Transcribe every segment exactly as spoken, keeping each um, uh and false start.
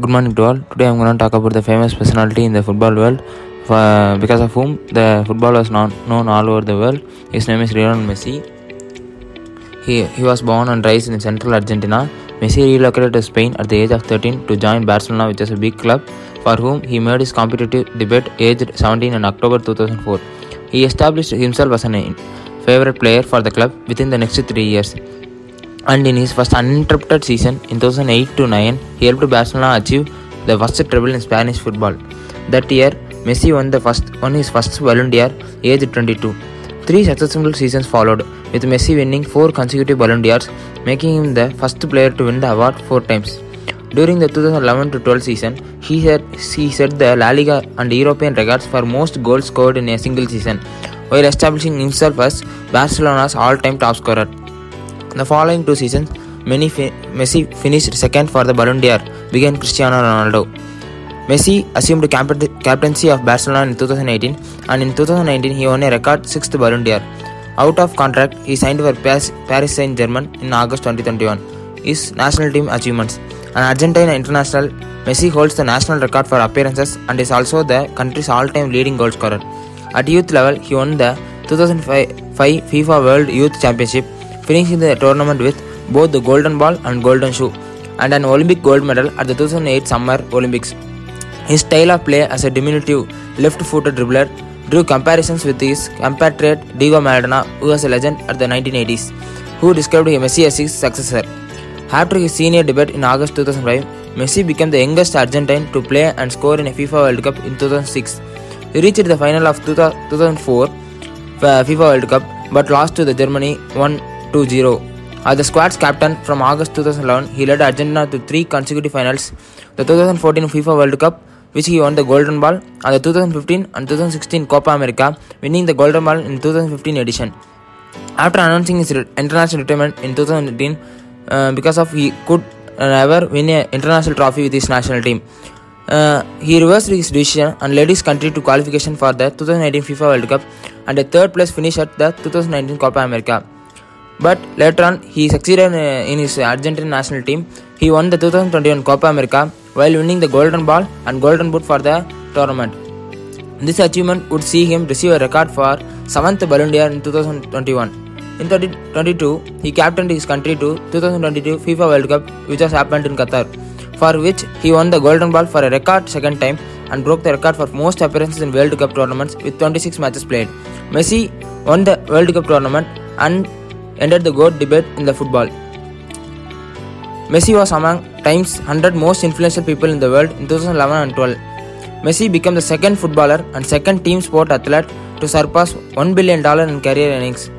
Good morning to all. Today I am going to talk about the famous personality in the football world, for, because of whom the football was known, known all over the world. His name is Lionel Messi. He, he was born and raised in central Argentina. Messi relocated to Spain at the age of thirteen to join Barcelona, which is a big club, for whom he made his competitive debut aged seventeen in October two thousand four. He established himself as a favourite player for the club within the next three years. And in his first uninterrupted season in two thousand eight to nine, he helped Barcelona achieve the first treble in Spanish football. That year, Messi won the first won his first Ballon d'Or, aged twenty-two. Three successful seasons followed, with Messi winning four consecutive Ballon d'Ors, making him the first player to win the award four times. During the two thousand eleven to twelve season, he set, he set the La Liga and European records for most goals scored in a single season, while establishing himself as Barcelona's all-time top scorer. In the following two seasons, Messi finished second for the Ballon d'Or behind Cristiano Ronaldo. Messi assumed captaincy of Barcelona in two thousand eighteen, and in two thousand nineteen he won a record sixth Ballon d'Or. Out of contract, he signed for Paris Saint-Germain in August twenty twenty-one. His national team achievements. An Argentine international, Messi holds the national record for appearances and is also the country's all-time leading goalscorer. At youth level, he won the two thousand five FIFA World Youth Championship, finishing the tournament with both the golden ball and golden shoe, and an Olympic gold medal at the two thousand eight Summer Olympics. His style of play as a diminutive left-footed dribbler drew comparisons with his compatriot Diego Maradona, who was a legend at the nineteen eighties, who described Messi as his successor. After his senior debut in August two thousand five, Messi became the youngest Argentine to play and score in a FIFA World Cup in two thousand six. He reached the final of two thousand four FIFA World Cup but lost to the Germany one to zero. As the squad's captain from August two thousand eleven, he led Argentina to three consecutive finals: the two thousand fourteen FIFA World Cup, which he won the golden ball, and the two thousand fifteen and two thousand sixteen Copa América, winning the golden ball in two thousand fifteen edition. After announcing his international retirement in two thousand eighteen, uh, because of he could never win an international trophy with his national team, uh, he reversed his decision and led his country to qualification for the two thousand eighteen FIFA World Cup and a third place finish at the two thousand nineteen Copa América. But later on, he succeeded in his Argentine national team. He won the two thousand twenty-one Copa America while winning the golden ball and golden boot for the tournament. This achievement would see him receive a record for seventh Ballon d'Or in two thousand twenty-one. In twenty twenty-two, he captained his country to two thousand twenty-two FIFA World Cup, which was happened in Qatar, for which he won the golden ball for a record second time and broke the record for most appearances in World Cup tournaments with twenty-six matches played. Messi won the World Cup tournament and ended the GOAT debate in the football. Messi was among Time's one hundred most influential people in the world in two thousand eleven and twelve. Messi became the second footballer and second team sport athlete to surpass one billion dollars in career earnings,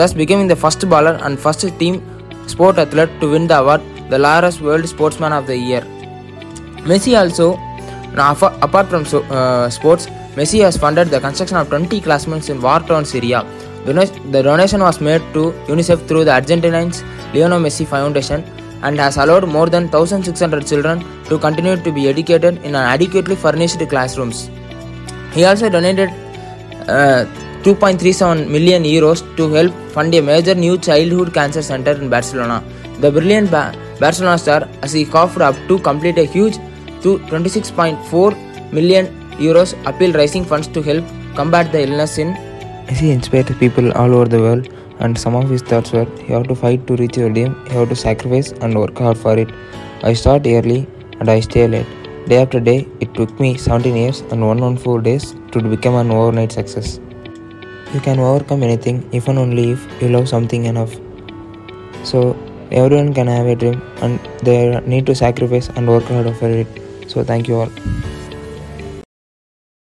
thus becoming the first baller and first team sport athlete to win the award, the Laureus World Sportsman of the Year. Messi also, apart from uh, sports, Messi has funded the construction of twenty classrooms in war-torn Syria. The donation was made to UNICEF through the Argentinine's Lionel Messi Foundation and has allowed more than one thousand six hundred children to continue to be educated in adequately furnished classrooms. He also donated uh, two point three seven million euros to help fund a major new childhood cancer center in Barcelona. The brilliant ba- Barcelona star, as he coughed up to complete a huge twenty-six point four million euros appeal raising funds to help combat the illness in. Messi inspired people all over the world, and some of his thoughts were, you have to fight to reach your dream, you have to sacrifice and work hard for it. I start early and I stay late. Day after day, it took me seventeen years and one hundred fourteen days to become an overnight success. You can overcome anything if and only if you love something enough. So, everyone can have a dream and they need to sacrifice and work hard for it. So, thank you all.